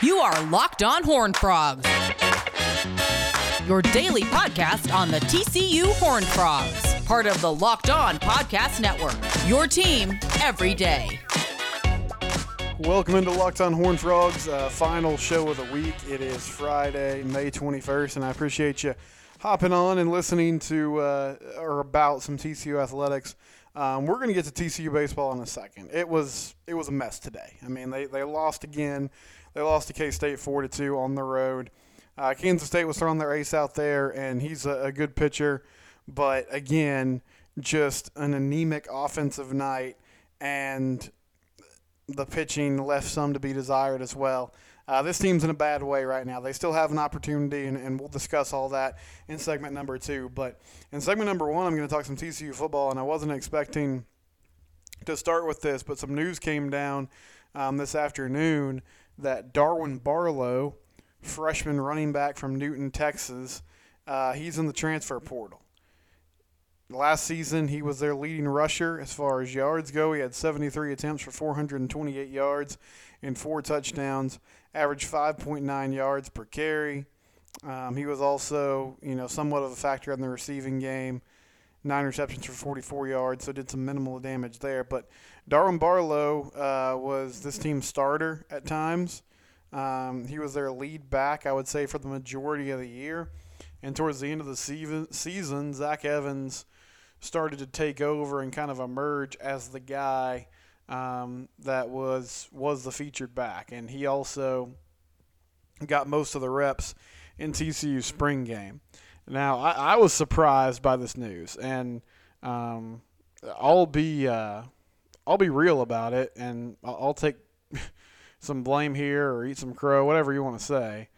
You are Locked On Horned Frogs, your daily podcast on the TCU Horned Frogs, part of the Locked On Podcast Network, your team every day. Welcome into Locked On Horned Frogs, final show of the week. It is Friday, May 21st, and I appreciate you hopping on and listening to or about some TCU athletics. We're going to get to TCU baseball in a second. It was a mess today. I mean, they lost again. They lost to K-State 4-2 on the road. Kansas State was throwing their ace out there, and he's a good pitcher. But, again, just an anemic offensive night, and the pitching left some to be desired as well. This team's in a bad way right now. They still have an opportunity, and we'll discuss all that in segment number two. But in segment number one, I'm going to talk some TCU football, and I wasn't expecting to start with this, but some news came down this afternoon that Darwin Barlow, freshman running back from Newton, Texas, he's in the transfer portal. Last season, he was their leading rusher as far as yards go. He had 73 attempts for 428 yards and 4 touchdowns, averaged 5.9 yards per carry. He was also, somewhat of a factor in the receiving game, 9 receptions for 44 yards, so did some minimal damage there. But Darwin Barlow was this team's starter at times. He was their lead back, I would say, for the majority of the year. And towards the end of the season, Zach Evans started to take over and kind of emerge as the guy that was the featured back. And he also got most of the reps in TCU's spring game. Now, I was surprised by this news, and I'll be real about it, and I'll take some blame here or eat some crow, whatever you want to say.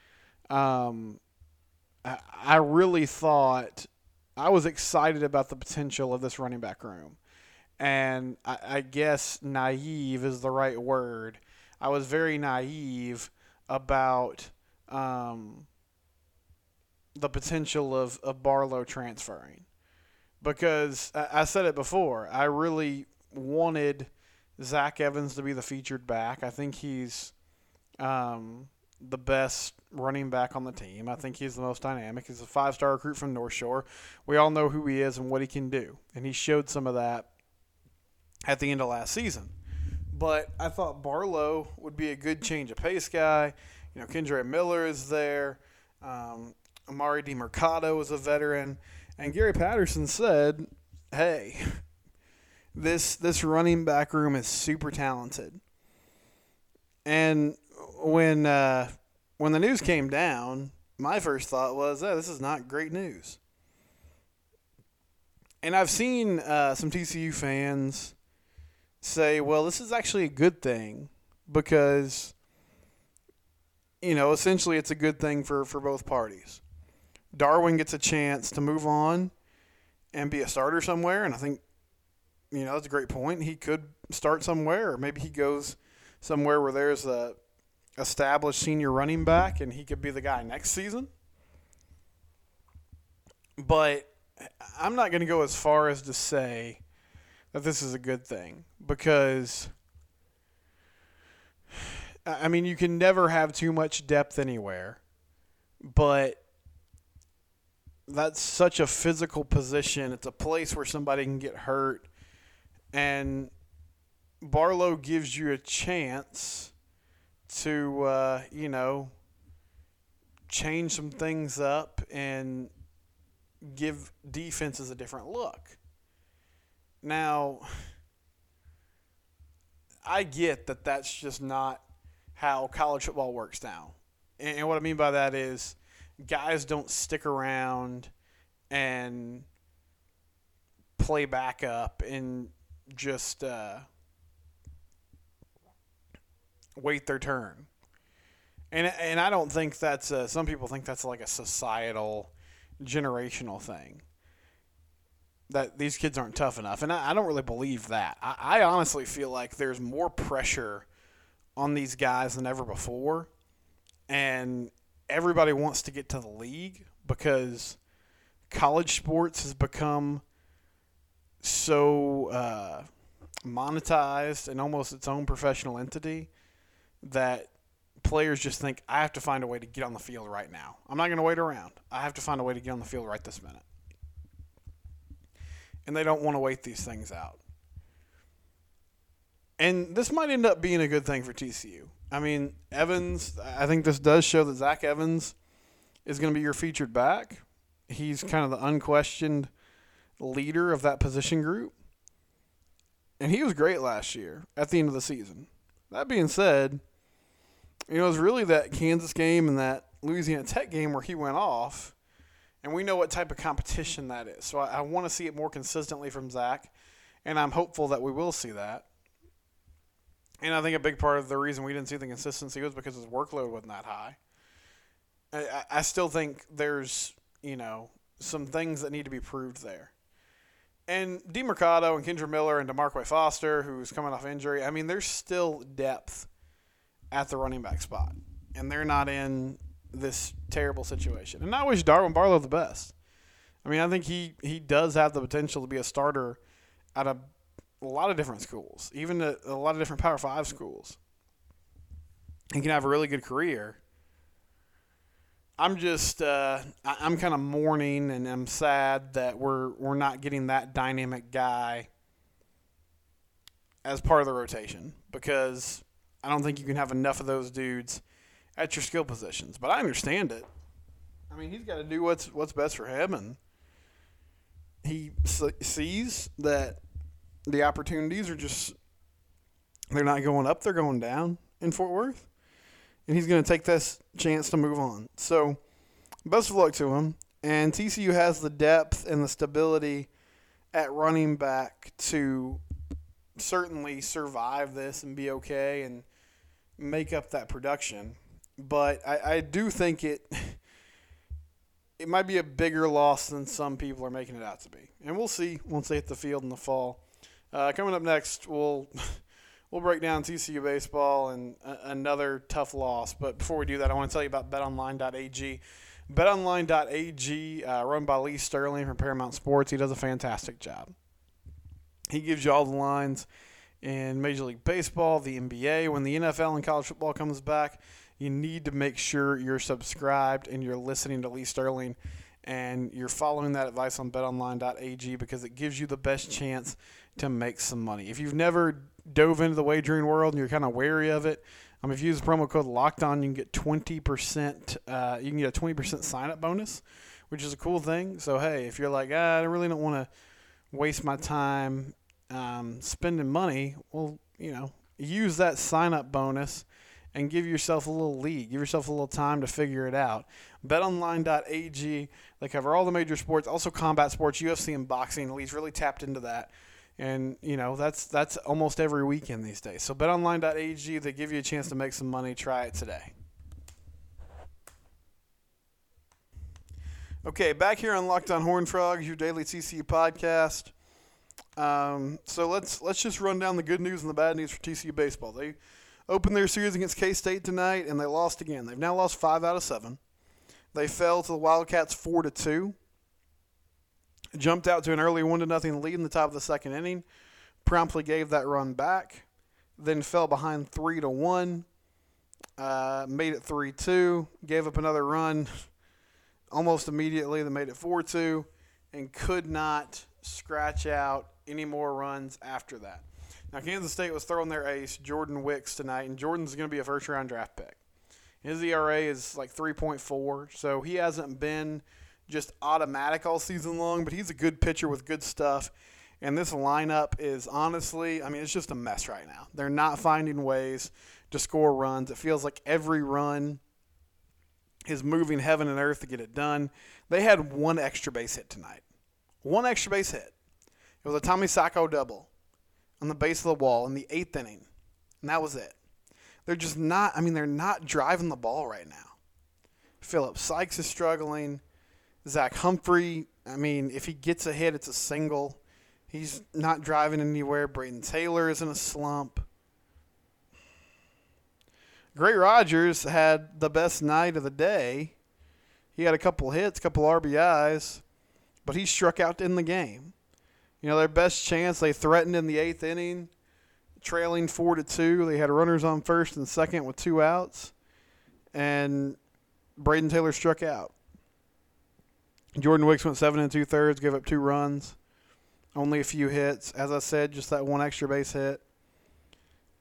I really thought I was excited about the potential of this running back room, and I guess naive is the right word. I was very naive about the potential of Barlow transferring, because I said it before, I really wanted Zach Evans to be the featured back. I think he's the best running back on the team. I think he's the most dynamic. He's a 5-star recruit from North Shore. We all know who he is and what he can do, and he showed some of that at the end of last season. But I thought Barlow would be a good change of pace guy. Kendra Miller is there. Amari DiMercato is a veteran, and Gary Patterson said, "Hey, this running back room is super talented." And when the news came down, my first thought was, "Oh, this is not great news." And I've seen some TCU fans say, "Well, this is actually a good thing because essentially it's a good thing for both parties." Darwin gets a chance to move on and be a starter somewhere, and I think, that's a great point. He could start somewhere, or maybe he goes somewhere where there's a established senior running back, and he could be the guy next season. But I'm not going to go as far as to say that this is a good thing, because you can never have too much depth anywhere, but that's such a physical position. It's a place where somebody can get hurt. And Barlow gives you a chance to, change some things up and give defenses a different look. Now, I get that that's just not how college football works now. And what I mean by that is, guys don't stick around and play backup and just wait their turn. And I don't think that's some people think that's like a societal, generational thing, that these kids aren't tough enough. And I don't really believe that. I honestly feel like there's more pressure on these guys than ever before. And everybody wants to get to the league because college sports has become so monetized and almost its own professional entity that players just think, I have to find a way to get on the field right now. I'm not going to wait around. I have to find a way to get on the field right this minute. And they don't want to wait these things out. And this might end up being a good thing for TCU. I mean, Evans, I think this does show that Zach Evans is going to be your featured back. He's kind of the unquestioned leader of that position group. And he was great last year at the end of the season. That being said, you know, it was really that Kansas game and that Louisiana Tech game where he went off. And we know what type of competition that is. So I want to see it more consistently from Zach. And I'm hopeful that we will see that. And I think a big part of the reason we didn't see the consistency was because his workload wasn't that high. I still think there's, you know, some things that need to be proved there. And DiMercato and Kendra Miller and DeMarco Foster, who's coming off injury, I mean, there's still depth at the running back spot. And they're not in this terrible situation. And I wish Darwin Barlow the best. I mean, I think he does have the potential to be a starter at a lot of different schools, even a lot of different Power 5 schools. He can have a really good career. I'm just I'm kind of mourning and I'm sad that we're not getting that dynamic guy as part of the rotation because I don't think you can have enough of those dudes at your skill positions. But I understand it. I mean, he's got to do what's best for him, and he sees that the opportunities are just – they're not going up, they're going down in Fort Worth. And he's going to take this chance to move on. So, best of luck to him. And TCU has the depth and the stability at running back to certainly survive this and be okay and make up that production. But I do think it might be a bigger loss than some people are making it out to be. And we'll see once they hit the field in the fall. Coming up next, we'll break down TCU baseball and another tough loss. But before we do that, I want to tell you about BetOnline.ag. BetOnline.ag, run by Lee Sterling from Paramount Sports. He does a fantastic job. He gives you all the lines in Major League Baseball, the NBA. When the NFL and college football comes back, you need to make sure you're subscribed and you're listening to Lee Sterling and you're following that advice on BetOnline.ag because it gives you the best chance to make some money. If you've never dove into the wagering world and you're kind of wary of it, if you use the promo code LOCKEDON, you can get 20%. You can get a 20% sign-up bonus, which is a cool thing. So, hey, if you're like, I really don't want to waste my time spending money, well, you know, use that sign-up bonus and give yourself a little lead. Give yourself a little time to figure it out. BetOnline.ag, they cover all the major sports, also combat sports, UFC and boxing. Lee's really tapped into that. And, you know, that's almost every weekend these days. So betonline.ag, they give you a chance to make some money. Try it today. Okay, back here on Locked On Horned Frogs, your daily TCU podcast. So let's just run down the good news and the bad news for TCU baseball. They opened their series against K-State tonight, and they lost again. They've now lost 5 out of 7. They fell to the Wildcats 4-2. Jumped out to an early 1-0 lead in the top of the second inning, promptly gave that run back, then fell behind 3-1, made it 3-2, gave up another run almost immediately that made it 4-2, and could not scratch out any more runs after that. Now, Kansas State was throwing their ace, Jordan Wicks, tonight, and Jordan's going to be a first-round draft pick. His ERA is like 3.4, so he hasn't been just automatic all season long, but he's a good pitcher with good stuff. And this lineup is honestly, I mean, it's just a mess right now. They're not finding ways to score runs. It feels like every run is moving heaven and earth to get it done. They had one extra base hit tonight. One extra base hit. It was a Tommy Sacco double on the base of the wall in the 8th inning. And that was it. They're just not, I mean, they're not driving the ball right now. Phillip Sykes is struggling. Zach Humphrey, I mean, if he gets a hit, it's a single. He's not driving anywhere. Braden Taylor is in a slump. Gray Rogers had the best night of the day. He had a couple hits, a couple RBIs, but he struck out in the game. You know, their best chance, they threatened in the 8th inning, trailing 4-2. They had runners on first and second with two outs, and Braden Taylor struck out. Jordan Wicks went 7 2/3, gave up 2 runs, only a few hits. As I said, just that one extra base hit.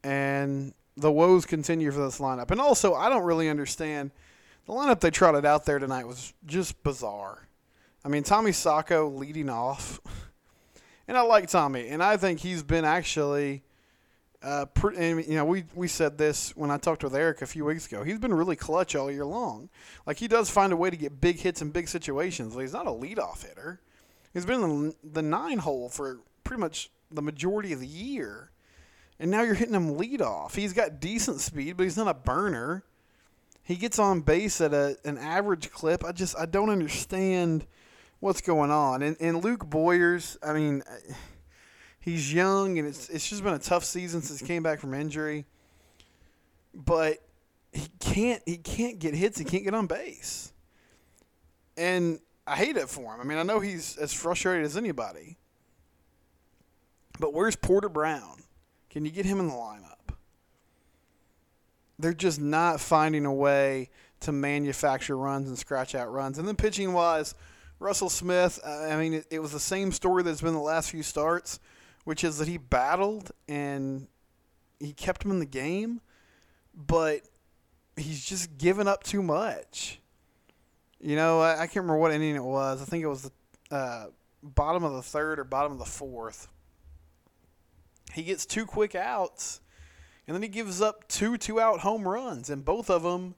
And the woes continue for this lineup. And also, I don't really understand. The lineup they trotted out there tonight was just bizarre. I mean, Tommy Sacco leading off. And I like Tommy. And I think he's been actually we said this when I talked with Eric a few weeks ago. He's been really clutch all year long. Like, he does find a way to get big hits in big situations. Like, he's not a leadoff hitter. He's been in the 9 hole for pretty much the majority of the year. And now you're hitting him leadoff. He's got decent speed, but he's not a burner. He gets on base at an average clip. I don't understand what's going on. And Luke Boyers, I mean, he's young, and it's just been a tough season since he came back from injury. But he can't get hits. He can't get on base. And I hate it for him. I mean, I know he's as frustrated as anybody. But where's Porter Brown? Can you get him in the lineup? They're just not finding a way to manufacture runs and scratch out runs. And then pitching-wise, Russell Smith, I mean, it was the same story that's been the last few starts, which is that he battled and he kept him in the game, but he's just given up too much. You know, I can't remember what inning it was. I think it was the bottom of the third or bottom of the fourth. He gets 2 quick outs. And then he gives up 2 two-out home runs, and both of them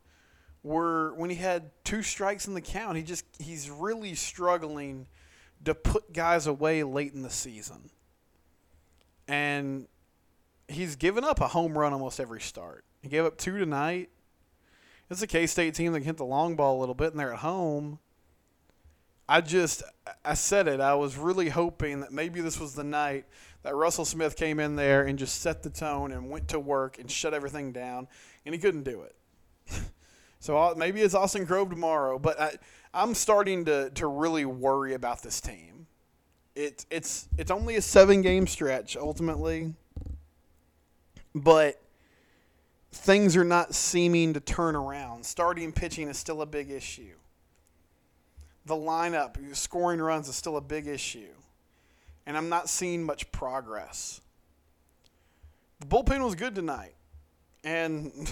were when he had 2 strikes in the count. He's really struggling to put guys away late in the season. And he's given up a home run almost every start. He gave up 2 tonight. It's a K-State team that can hit the long ball a little bit, and they're at home. I said it. I was really hoping that maybe this was the night that Russell Smith came in there and just set the tone and went to work and shut everything down, and he couldn't do it. So maybe it's Austin Grove tomorrow, but I'm starting to really worry about this team. It's only a 7-game stretch ultimately, but things are not seeming to turn around. Starting pitching is still a big issue. The lineup, scoring runs is still a big issue. And I'm not seeing much progress. The bullpen was good tonight. And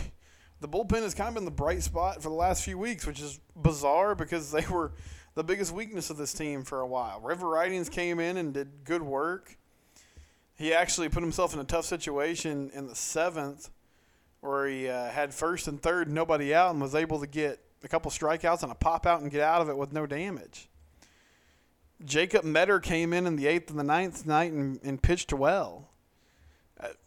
the bullpen has kind of been the bright spot for the last few weeks, which is bizarre because they were the biggest weakness of this team for a while. River Ridings came in and did good work. He actually put himself in a tough situation in the 7th where he had first and third, nobody out, and was able to get a couple strikeouts and a pop out and get out of it with no damage. Jacob Metter came in the 8th and the 9th night and pitched well.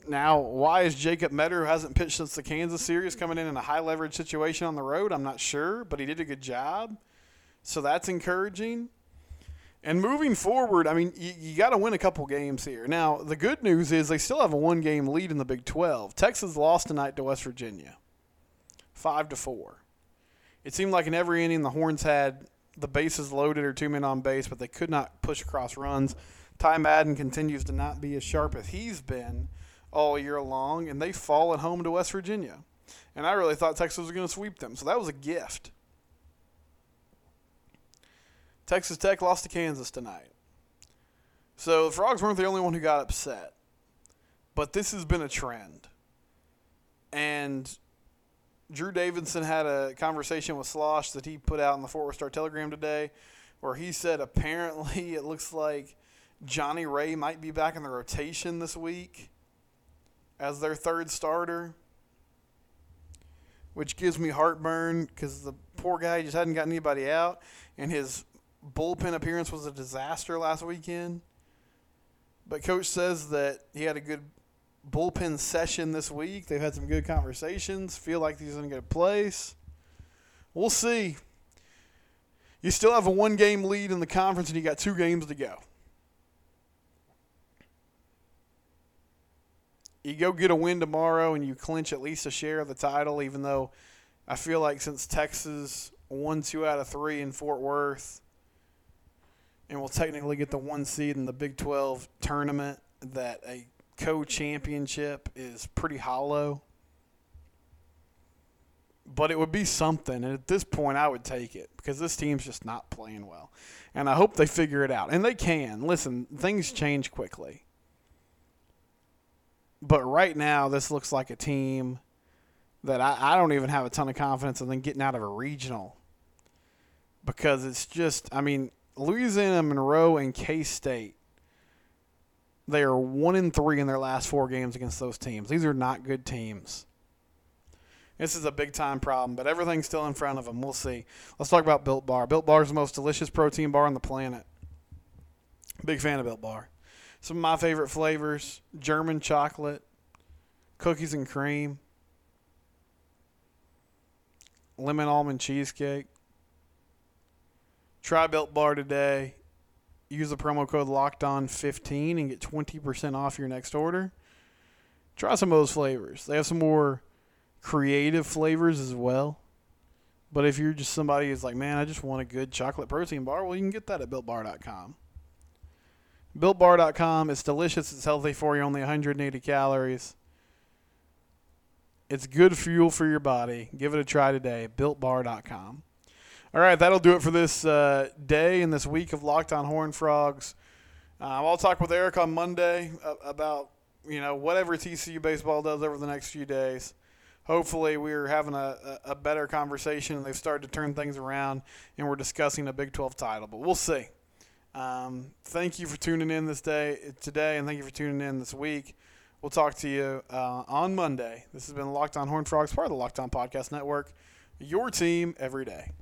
Now, why is Jacob Metter, who hasn't pitched since the Kansas series, coming in a high-leverage situation on the road? I'm not sure, but he did a good job. So that's encouraging. And moving forward, I mean, you got to win a couple games here. Now, the good news is they still have a 1-game lead in the Big 12. Texas lost tonight to West Virginia, 5-4. It seemed like in every inning the Horns had the bases loaded or 2 men on base, but they could not push across runs. Ty Madden continues to not be as sharp as he's been all year long, and they fall at home to West Virginia. And I really thought Texas was going to sweep them, so that was a gift. Texas Tech lost to Kansas tonight. So the Frogs weren't the only one who got upset, but this has been a trend. And Drew Davidson had a conversation with Slosh that he put out in the Fort Worth Star-Telegram today where he said apparently it looks like Johnny Ray might be back in the rotation this week as their 3rd starter, which gives me heartburn because the poor guy just hadn't gotten anybody out, and his bullpen appearance was a disaster last weekend. But Coach says that he had a good bullpen session this week. They've had some good conversations. Feel like he's in a good place. We'll see. You still have a 1-game lead in the conference, and you got 2 games to go. You go get a win tomorrow, and you clinch at least a share of the title, even though I feel like since Texas won 2 out of 3 in Fort Worth and will technically get the 1 seed in the Big 12 tournament, that a co-championship is pretty hollow. But it would be something, and at this point I would take it because this team's just not playing well. And I hope they figure it out. And they can. Listen, things change quickly. But right now this looks like a team that I don't even have a ton of confidence in them getting out of a regional. Because it's just, I mean, Louisiana, Monroe, and K-State, they are 1-3 in their last four games against those teams. These are not good teams. This is a big-time problem, but everything's still in front of them. We'll see. Let's talk about Built Bar. Built Bar is the most delicious protein bar on the planet. Big fan of Built Bar. Some of my favorite flavors, German chocolate, cookies and cream, lemon almond cheesecake. Try Built Bar today. Use the promo code LOCKEDON15 and get 20% off your next order. Try some of those flavors. They have some more creative flavors as well. But if you're just somebody who's like, man, I just want a good chocolate protein bar, well, you can get that at BuiltBar.com. BuiltBar.com, it's delicious, it's healthy for you, only 180 calories. It's good fuel for your body. Give it a try today, BuiltBar.com. All right, that'll do it for this day and this week of Locked On Horned Frogs. I'll talk with Eric on Monday about, you know, whatever TCU baseball does over the next few days. Hopefully we're having a better conversation and they've started to turn things around and we're discussing a Big 12 title, but we'll see. Thank you for tuning in today, and thank you for tuning in this week. We'll talk to you on Monday. This has been Locked On Horned Frogs, part of the Locked On Podcast Network, your team every day.